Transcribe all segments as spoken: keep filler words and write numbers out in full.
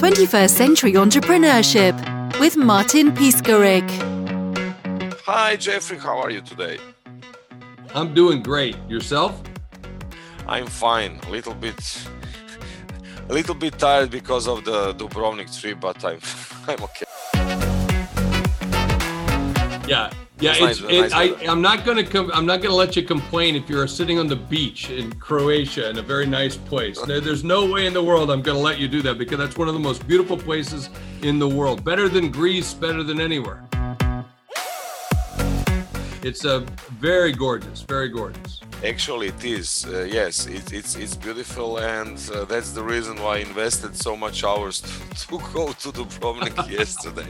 twenty-first Century Entrepreneurship with Martin Piskarik. Hi, Jeffrey. How are you today? I'm doing great. Yourself? I'm fine. A little bit, a little bit tired because of the Dubrovnik trip, but I'm, I'm okay. Yeah, yeah. It's, it's, nice, it's, nice it, I, I'm not gonna com- I'm not gonna let you complain if you're sitting on the beach in Croatia in a very nice place. There, there's no way in the world I'm gonna let you do that, because that's one of the most beautiful places in the world. Better than Greece. Better than anywhere. It's a very gorgeous, very gorgeous. Actually, it is. Uh, yes, it, it's it's beautiful, and uh, that's the reason why I invested so much hours to, to go to Dubrovnik yesterday.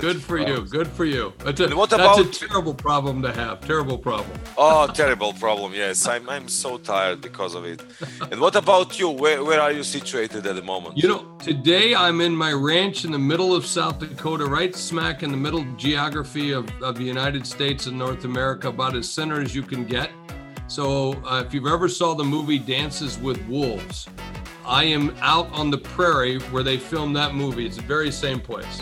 Good for hours. you. Good for you. That's a, what about, that's a terrible problem to have. Terrible problem. Oh, terrible problem. Yes, I'm I'm so tired because of it. And what about you? Where where are you situated at the moment? You know, today I'm in my ranch in the middle of South Dakota, right smack in the middle geography of, of the United States and North America, about as center as you can get. So uh, if you've ever saw the movie Dances with Wolves, I am out on the prairie where they filmed that movie. It's the very same place.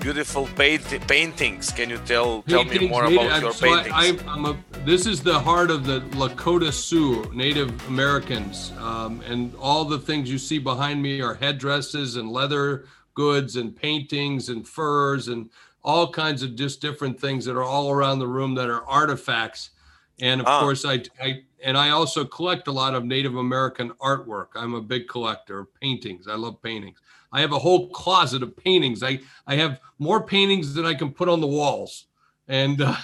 Beautiful paint- paintings. Can you tell tell paintings, me more native, about your so paintings? I, I, I'm a, this is the heart of the Lakota Sioux, Native Americans. Um, and all the things you see behind me are headdresses and leather goods and paintings and furs and all kinds of just different things that are all around the room that are artifacts. And of ah. course, I, I and I also collect a lot of Native American artwork. I'm a big collector of paintings. I love paintings. I have a whole closet of paintings. I, I have more paintings than I can put on the walls. And uh,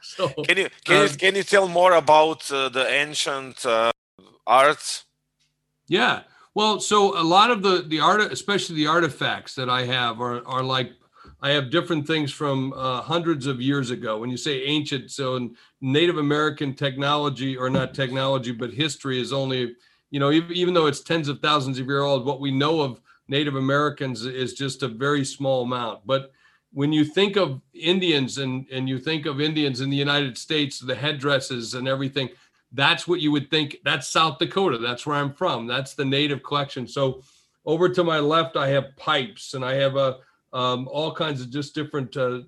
so can you can, uh, you can you tell more about uh, the ancient uh, arts? Yeah. Well, so a lot of the the art, especially the artifacts that I have, are are like. I have different things from uh, hundreds of years ago. When you say ancient, so in Native American technology, or not technology, but history is only, you know, even, even though it's tens of thousands of years old, what we know of Native Americans is just a very small amount. But when you think of Indians and, and you think of Indians in the United States, the headdresses and everything, that's what you would think. That's South Dakota. That's where I'm from. That's the Native collection. So over to my left, I have pipes, and I have a Um, all kinds of just different uh,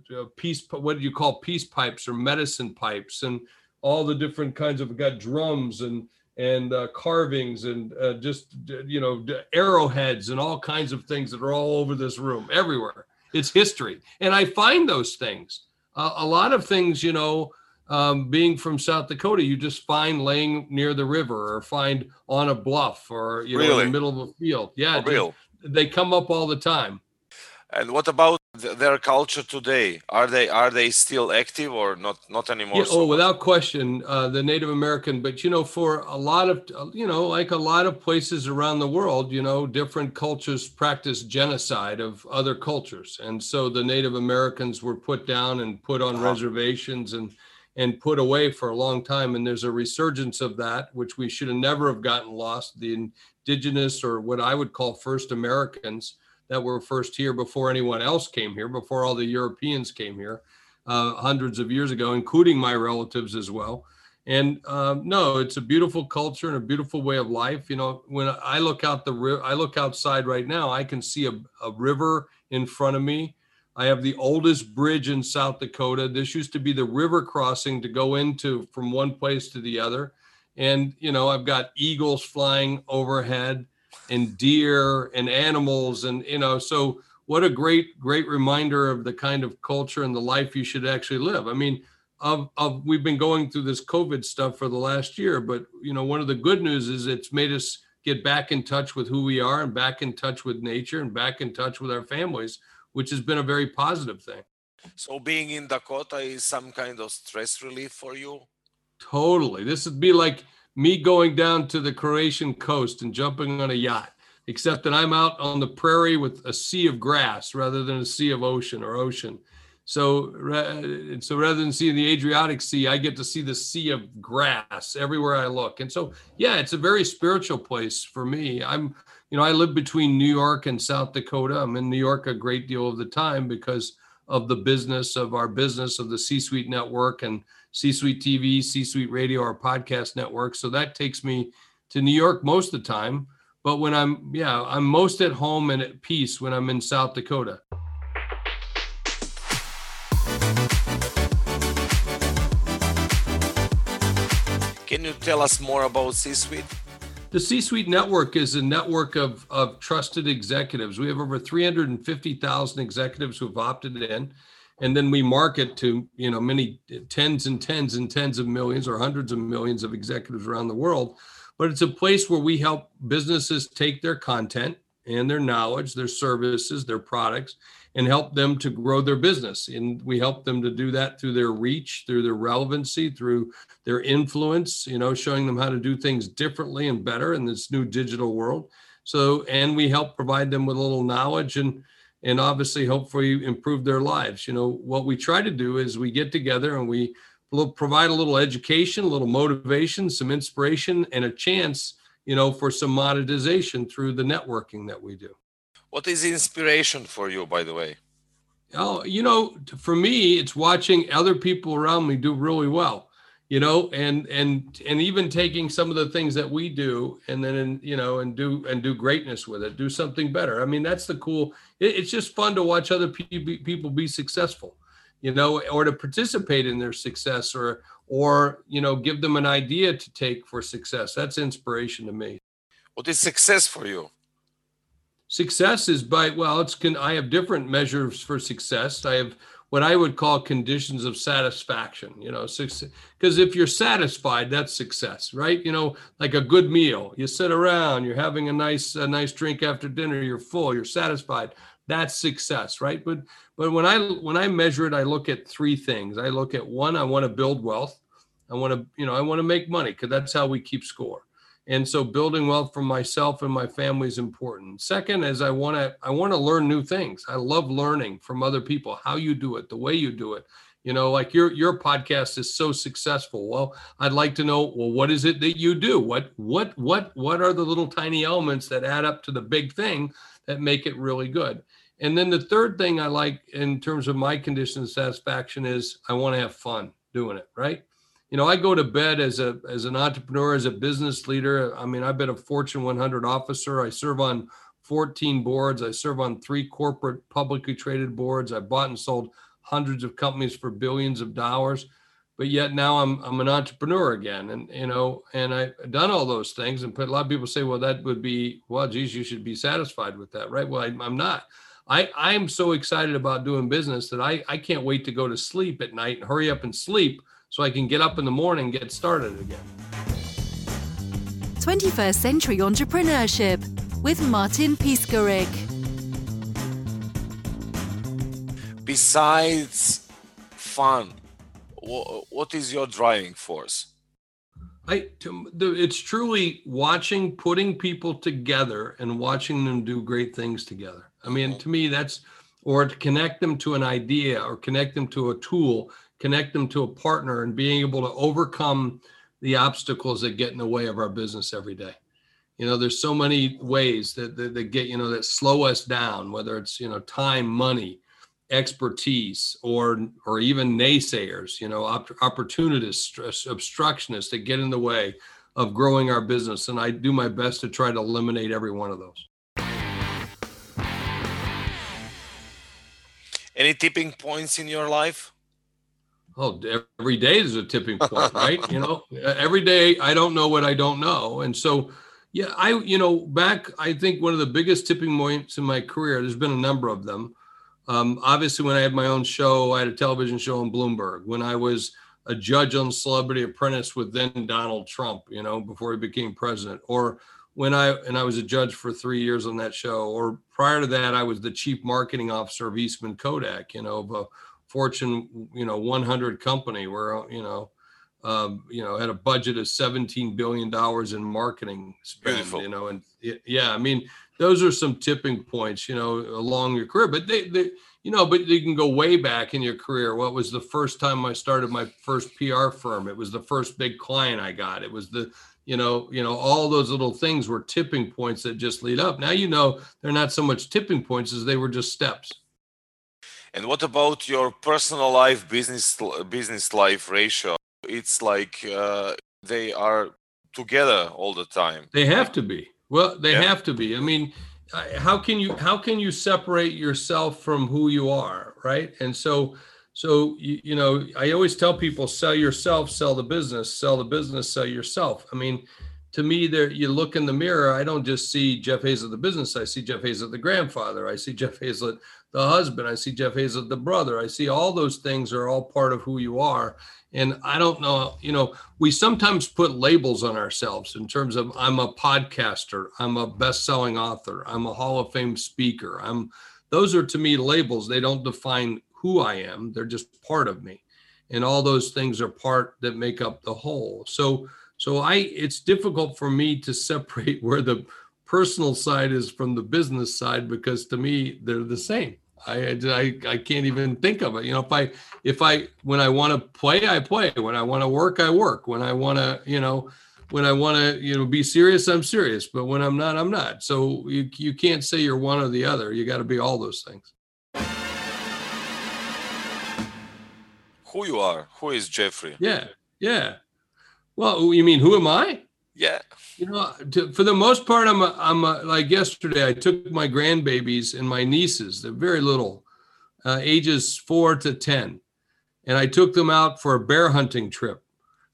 peace, what do you call peace pipes or medicine pipes, and all the different kinds of, got drums and and uh, carvings and uh, just, you know, arrowheads and all kinds of things that are all over this room, everywhere. It's history. And I find those things. Uh, a lot of things, you know, um, being from South Dakota, you just find laying near the river, or find on a bluff, or, you know, really? in the middle of a field. Yeah, just, they come up all the time. And what about th- their culture today? Are they are they still active or not not anymore? Yeah, so oh, without question, uh, the Native American. But, you know, for a lot of, you know, like a lot of places around the world, you know, different cultures practice genocide of other cultures. And so the Native Americans were put down and put on uh-huh. reservations and, and put away for a long time. And there's a resurgence of that, which we should have never have gotten lost. The indigenous, or what I would call first Americans, that were first here before anyone else came here, before all the Europeans came here, uh, hundreds of years ago, including my relatives as well. And um, no, it's a beautiful culture and a beautiful way of life. You know, when I look out the, ri- I look outside right now, I can see a, a river in front of me. I have the oldest bridge in South Dakota. This used to be the river crossing to go into from one place to the other. And, you know, I've got eagles flying overhead, and deer and animals, and, you know, so what a great, great reminder of the kind of culture and the life you should actually live. I mean, of, of we've been going through this COVID stuff for the last year, but, you know, one of the good news is it's made us get back in touch with who we are, and back in touch with nature, and back in touch with our families, which has been a very positive thing. So being in Dakota is some kind of stress relief for you? Totally. This would be like me going down to the Croatian coast and jumping on a yacht, except that I'm out on the prairie with a sea of grass rather than a sea of ocean or ocean. So, so rather than seeing the Adriatic Sea, I get to see the sea of grass everywhere I look. And so, yeah, it's a very spiritual place for me. I'm, you know, I live between New York and South Dakota. I'm in New York a great deal of the time because of the business of our business of the C-Suite network and C-Suite T V, C-Suite Radio, our podcast network. So that takes me to New York most of the time. But when I'm, yeah, I'm most at home and at peace when I'm in South Dakota. Can you tell us more about C-Suite? The C-Suite network is a network of, of trusted executives. We have over three hundred fifty thousand executives who've opted in, and then we market to, you know, many tens and tens and tens of millions or hundreds of millions of executives around the world. But it's a place where we help businesses take their content and their knowledge, their services, their products, and help them to grow their business. And we help them to do that through their reach, through their relevancy, through their influence, you know, showing them how to do things differently and better in this new digital world. So, and we help provide them with a little knowledge and, and obviously hopefully improve their lives. You know, what we try to do is we get together and we provide a little education, a little motivation, some inspiration, and a chance, you know, for some monetization through the networking that we do. What is inspiration for you, by the way? Oh, you know, for me, it's watching other people around me do really well, you know, and and and even taking some of the things that we do and then, you know, and do and do greatness with it, do something better. I mean, that's the cool. It, it's just fun to watch other pe- people be successful, you know, or to participate in their success or or, you know, give them an idea to take for success. That's inspiration to me. What is success for you? Success is by, well, it's can, I have different measures for success. I have what I would call conditions of satisfaction, you know, success, because if you're satisfied, that's success, right? You know, like a good meal, you sit around, you're having a nice, a nice drink after dinner, you're full, you're satisfied. That's success, right? But, but when I, when I measure it, I look at three things. I look at one, I want to build wealth. I want to, you know, I want to make money because that's how we keep score. And so building wealth for myself and my family is important. Second is I want to I want to learn new things. I love learning from other people, how you do it, the way you do it. You know, like your your podcast is so successful. Well, I'd like to know, well, what is it that you do? What what what what are the little tiny elements that add up to the big thing that make it really good? And then the third thing I like in terms of my condition of satisfaction is I want to have fun doing it, right? You know, I go to bed as a as an entrepreneur, as a business leader. I mean, I've been a Fortune one hundred officer. I serve on fourteen boards. I serve on three corporate publicly traded boards. I bought and sold hundreds of companies for billions of dollars. But yet now I'm I'm an entrepreneur again. And, you know, and I've done all those things. And a lot of people say, well, that would be, well, geez, you should be satisfied with that, right? Well, I, I'm not. I, I'm so excited about doing business that I, I can't wait to go to sleep at night and hurry up and sleep so I can get up in the morning and get started again. twenty-first Century Entrepreneurship with Martin Piskarik. Besides fun, what is your driving force? I, it's truly watching, putting people together and watching them do great things together. I mean, to me, that's, or to connect them to an idea or connect them to a tool, connect them to a partner and being able to overcome the obstacles that get in the way of our business every day. You know, there's so many ways that, that, that get, you know, that slow us down, whether it's, you know, time, money, expertise, or, or even naysayers, you know, op- opportunists, obstructionists that get in the way of growing our business. And I do my best to try to eliminate every one of those. Any tipping points in your life? Oh, every day is a tipping point, right? You know, every day I don't know what I don't know. And so, yeah, I, you know, back, I think one of the biggest tipping points in my career, there's been a number of them. Um, obviously, when I had my own show, I had a television show on Bloomberg. When I was a judge on Celebrity Apprentice with then Donald Trump, you know, before he became president, or when I, and I was a judge for three years on that show, or prior to that, I was the chief marketing officer of Eastman Kodak, you know, of a Fortune, you know, one hundred company where, you know, um, you know, had a budget of seventeen billion dollars in marketing spend. Beautiful. You know, and yeah, I mean, those are some tipping points, you know, along your career, but they, they, you know, but you can go way back in your career. What was the first time I started my first P R firm? It was the first big client I got. It was the, you know, you know, all those little things were tipping points that just lead up. Now, you know, they're not so much tipping points as they were just steps. And what about your personal life, business business life ratio? It's like uh, they are together all the time. They have to be. Well, they yeah. have to be. I mean, how can you how can you separate yourself from who you are, right? And so, so you, you know, I always tell people, sell yourself, sell the business, sell the business, sell yourself. I mean, to me, there you look in the mirror. I don't just see Jeff Hayzlett the business. I see Jeff Hayzlett the grandfather. I see Jeff Hayzlett the husband. I see Jeff Hayzlett the brother. I see all those things are all part of who you are. And I don't know, you know, we sometimes put labels on ourselves in terms of I'm a podcaster, I'm a best-selling author, I'm a Hall of Fame speaker. I'm those are to me labels. They don't define who I am. They're just part of me. And all those things are part that make up the whole. So so I it's difficult for me to separate where the personal side is from the business side, because to me, they're the same. I, I I can't even think of it. You know, if I, if I, when I want to play, I play. When I want to work, I work. When I want to, you know, when I want to, you know, be serious, I'm serious. But when I'm not, I'm not. So you, you can't say you're one or the other. You got to be all those things. Who you are? Who is Jeffrey? Yeah. Yeah. Well, you mean, who am I? Yeah. You know, to, for the most part, I'm a, I'm a, like yesterday, I took my grandbabies and my nieces, they're very little, uh, ages four to ten. And I took them out for a bear hunting trip.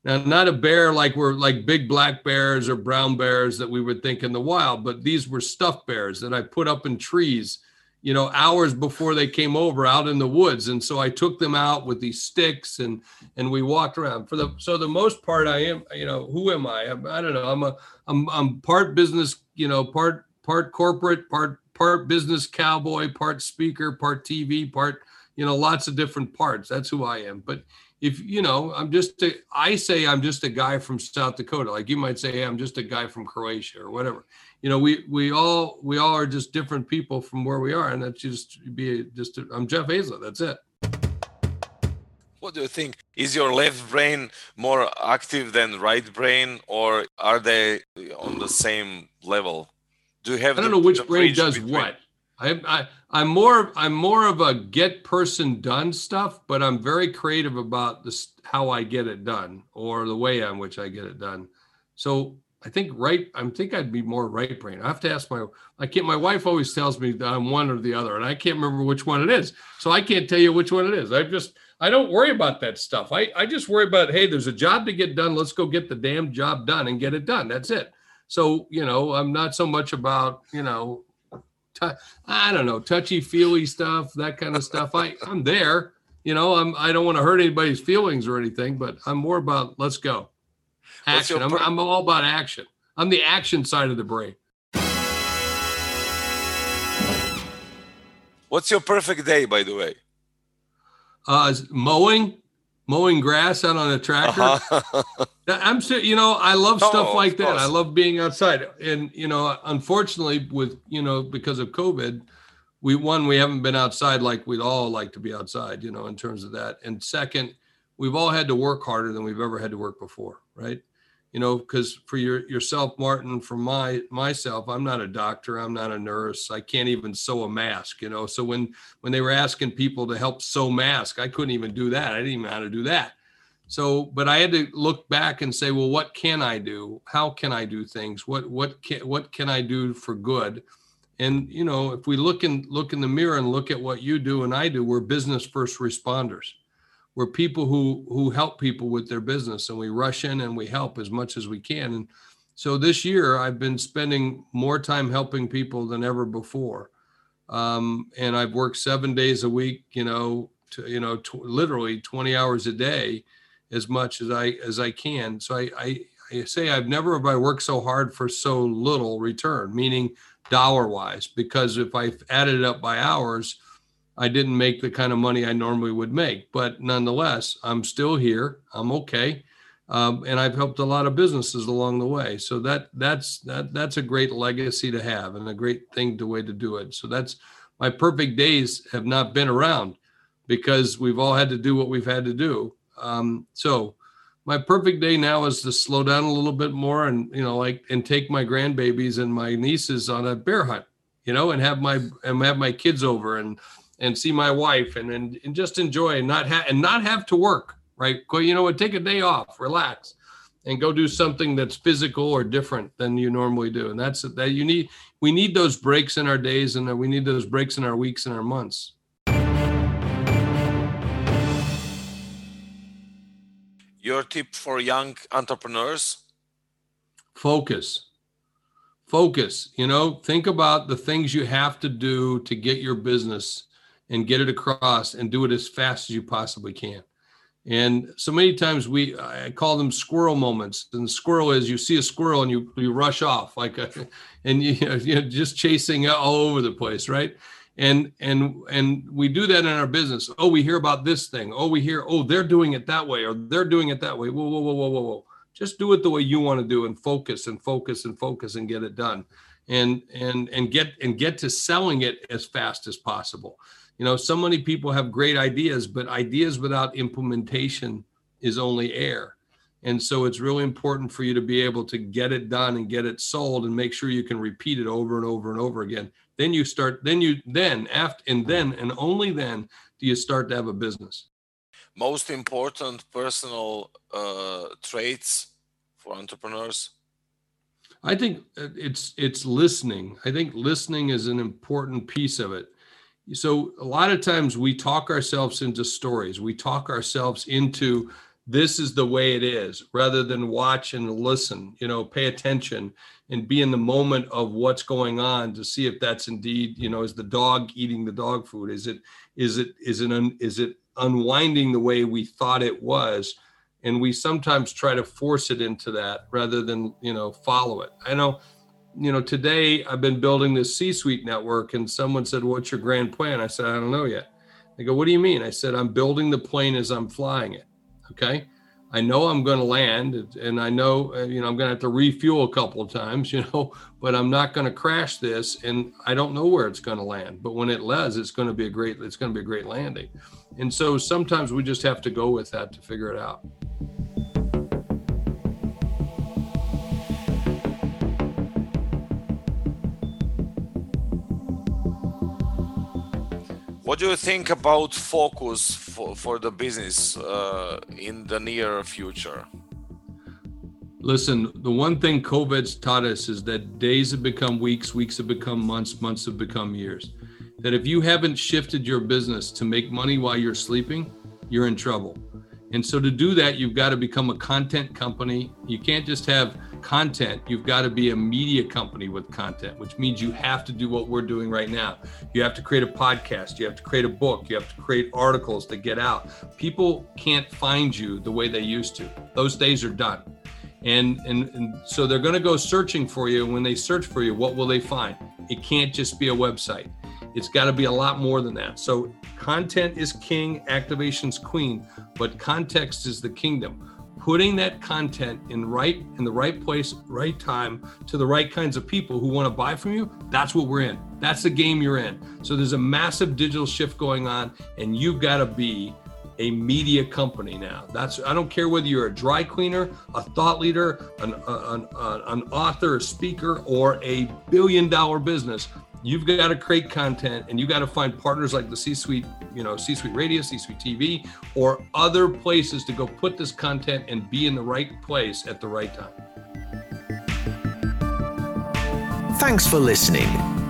Now, not a bear like we're like big black bears or brown bears that we would think in the wild, but these were stuffed bears that I put up in trees, you know, hours before they came over out in the woods. And so I took them out with these sticks and, and we walked around for the, so the most part I am, you know, who am I? I'm, I don't know. I'm a, I'm, I'm part business, you know, part, part corporate, part, part business cowboy, part speaker, part T V, part, you know, lots of different parts. That's who I am. But if, you know, I'm just, a, I say, I'm just a guy from South Dakota. Like you might say, hey, I'm just a guy from Croatia or whatever. You know, we, we all, we all are just different people from where we are. And that's just be just, a, I'm Jeff Hayzlett. That's it. What do you think? Is your left brain more active than right brain, or are they on the same level? Do you have, I don't the, know which brain does between? What. I, I, I'm more, I'm more of a get person done stuff, but I'm very creative about this, how I get it done or the way in which I get it done. So I think right, I think I'd be more right brain. I have to ask my, I can't, my wife always tells me that I'm one or the other, and I can't remember which one it is. So I can't tell you which one it is. I just, I don't worry about that stuff. I, I just worry about, hey, there's a job to get done. Let's go get the damn job done and get it done. That's it. So, you know, I'm not so much about, you know, I don't know, touchy-feely stuff, that kind of stuff. I, I'm there, you know, I'm, I don't want to hurt anybody's feelings or anything, but I'm more about, let's go. Action. I'm, I'm all about action. I'm the action side of the brain. What's your perfect day, by the way? Uh, mowing, mowing grass out on a tractor. Uh-huh. I'm, you know, I love oh, stuff like that. Course. I love being outside. And, you know, unfortunately with, you know, because of COVID, we, one, we haven't been outside like we'd all like to be outside, you know, in terms of that. And second, we've all had to work harder than we've ever had to work before, right? You know, because for your, yourself, Martin, for my myself, I'm not a doctor, I'm not a nurse, I can't even sew a mask, you know? So when, when they were asking people to help sew masks, I couldn't even do that. I didn't even know how to do that. So, but I had to look back and say, well, what can I do? How can I do things? What, what can, what can I do for good? And, you know, if we look in, look in the mirror and look at what you do and I do, we're business first responders. We're people who who help people with their business, and we rush in and we help as much as we can. And so this year I've been spending more time helping people than ever before. Um, and I've worked seven days a week, you know, to, you know, to literally twenty hours a day, as much as I as I can. So I, I, I say I've never have I worked so hard for so little return, meaning dollar wise, because if I added it up by hours, I didn't make the kind of money I normally would make, but nonetheless, I'm still here. I'm okay. Um, and I've helped a lot of businesses along the way. So that that's that that's a great legacy to have and a great thing to way to do it. So that's my perfect days have not been around because we've all had to do what we've had to do. Um, so my perfect day now is to slow down a little bit more and, you know, like, and take my grandbabies and my nieces on a bear hunt, you know, and have my, and have my kids over and, and see my wife and and, and just enjoy and not, ha- and not have to work, right? You know what, take a day off, relax. and go do something that's physical or different than you normally do. And that's that you need. We need those breaks in our days, and we need those breaks in our weeks and our months. Your tip for young entrepreneurs? Focus. Focus. You know, think about the things you have to do to get your business and get it across, and do it as fast as you possibly can. And so many times we, I call them squirrel moments. And the squirrel is you see a squirrel and you you rush off like, a, and you you're just chasing all over the place, right? And and and we do that in our business. Oh, we hear about this thing. Oh, we hear oh they're doing it that way or they're doing it that way. Whoa, whoa, whoa, whoa, whoa, whoa. Just do it the way you want to do, and focus and focus and focus and get it done, and and and get and get to selling it as fast as possible. You know, so many people have great ideas, but ideas without implementation is only air. And so it's really important for you to be able to get it done and get it sold, and make sure you can repeat it over and over and over again. Then you start, then you, then after, and then, and only then do you start to have a business. Most important personal uh, traits for entrepreneurs? I think it's, it's listening. I think listening is an important piece of it. So a lot of times we talk ourselves into stories. We talk ourselves into this is the way it is, rather than watch and listen, you know, pay attention and be in the moment of what's going on to see if that's indeed, you know, is the dog eating the dog food? Is it, is it, is it, un, is it unwinding the way we thought it was? And we sometimes try to force it into that rather than, you know, follow it. I know. You know, today I've been building this C-Suite network, and someone said, what's your grand plan? I said, I don't know yet. They go, what do you mean? I said, I'm building the plane as I'm flying it. Okay. I know I'm going to land, and I know, you know, I'm going to have to refuel a couple of times, you know, but I'm not going to crash this, and I don't know where it's going to land, but when it lands, it's going to be a great, it's going to be a great landing. And so sometimes we just have to go with that to figure it out. What do you think about focus for, for the business uh, in the near future? Listen, the one thing COVID's taught us is that days have become weeks, weeks have become months, months have become years. That if you haven't shifted your business to make money while you're sleeping, you're in trouble. And so to do that, you've got to become a content company. You can't just have content, you've got to be a media company with content, which means you have to do what we're doing right now. You have to create a podcast, you have to create a book, you have to create articles that get out. People can't find you the way they used to. Those days are done. And, and, and so they're going to go searching for you. And when they search for you, what will they find? It can't just be a website. It's got to be a lot more than that. So content is king, activation's queen, but context is the kingdom. Putting that content in right in the right place, right time, to the right kinds of people who want to buy from you, that's what we're in. That's the game you're in. So there's a massive digital shift going on, and you've got to be a media company now. That's I don't care whether you're a dry cleaner, a thought leader, an, an, an author, a speaker, or a billion dollar business. You've got to create content, and you got to find partners like the C-Suite, you know, C-Suite Radio, C-Suite T V, or other places to go put this content and be in the right place at the right time. Thanks for listening.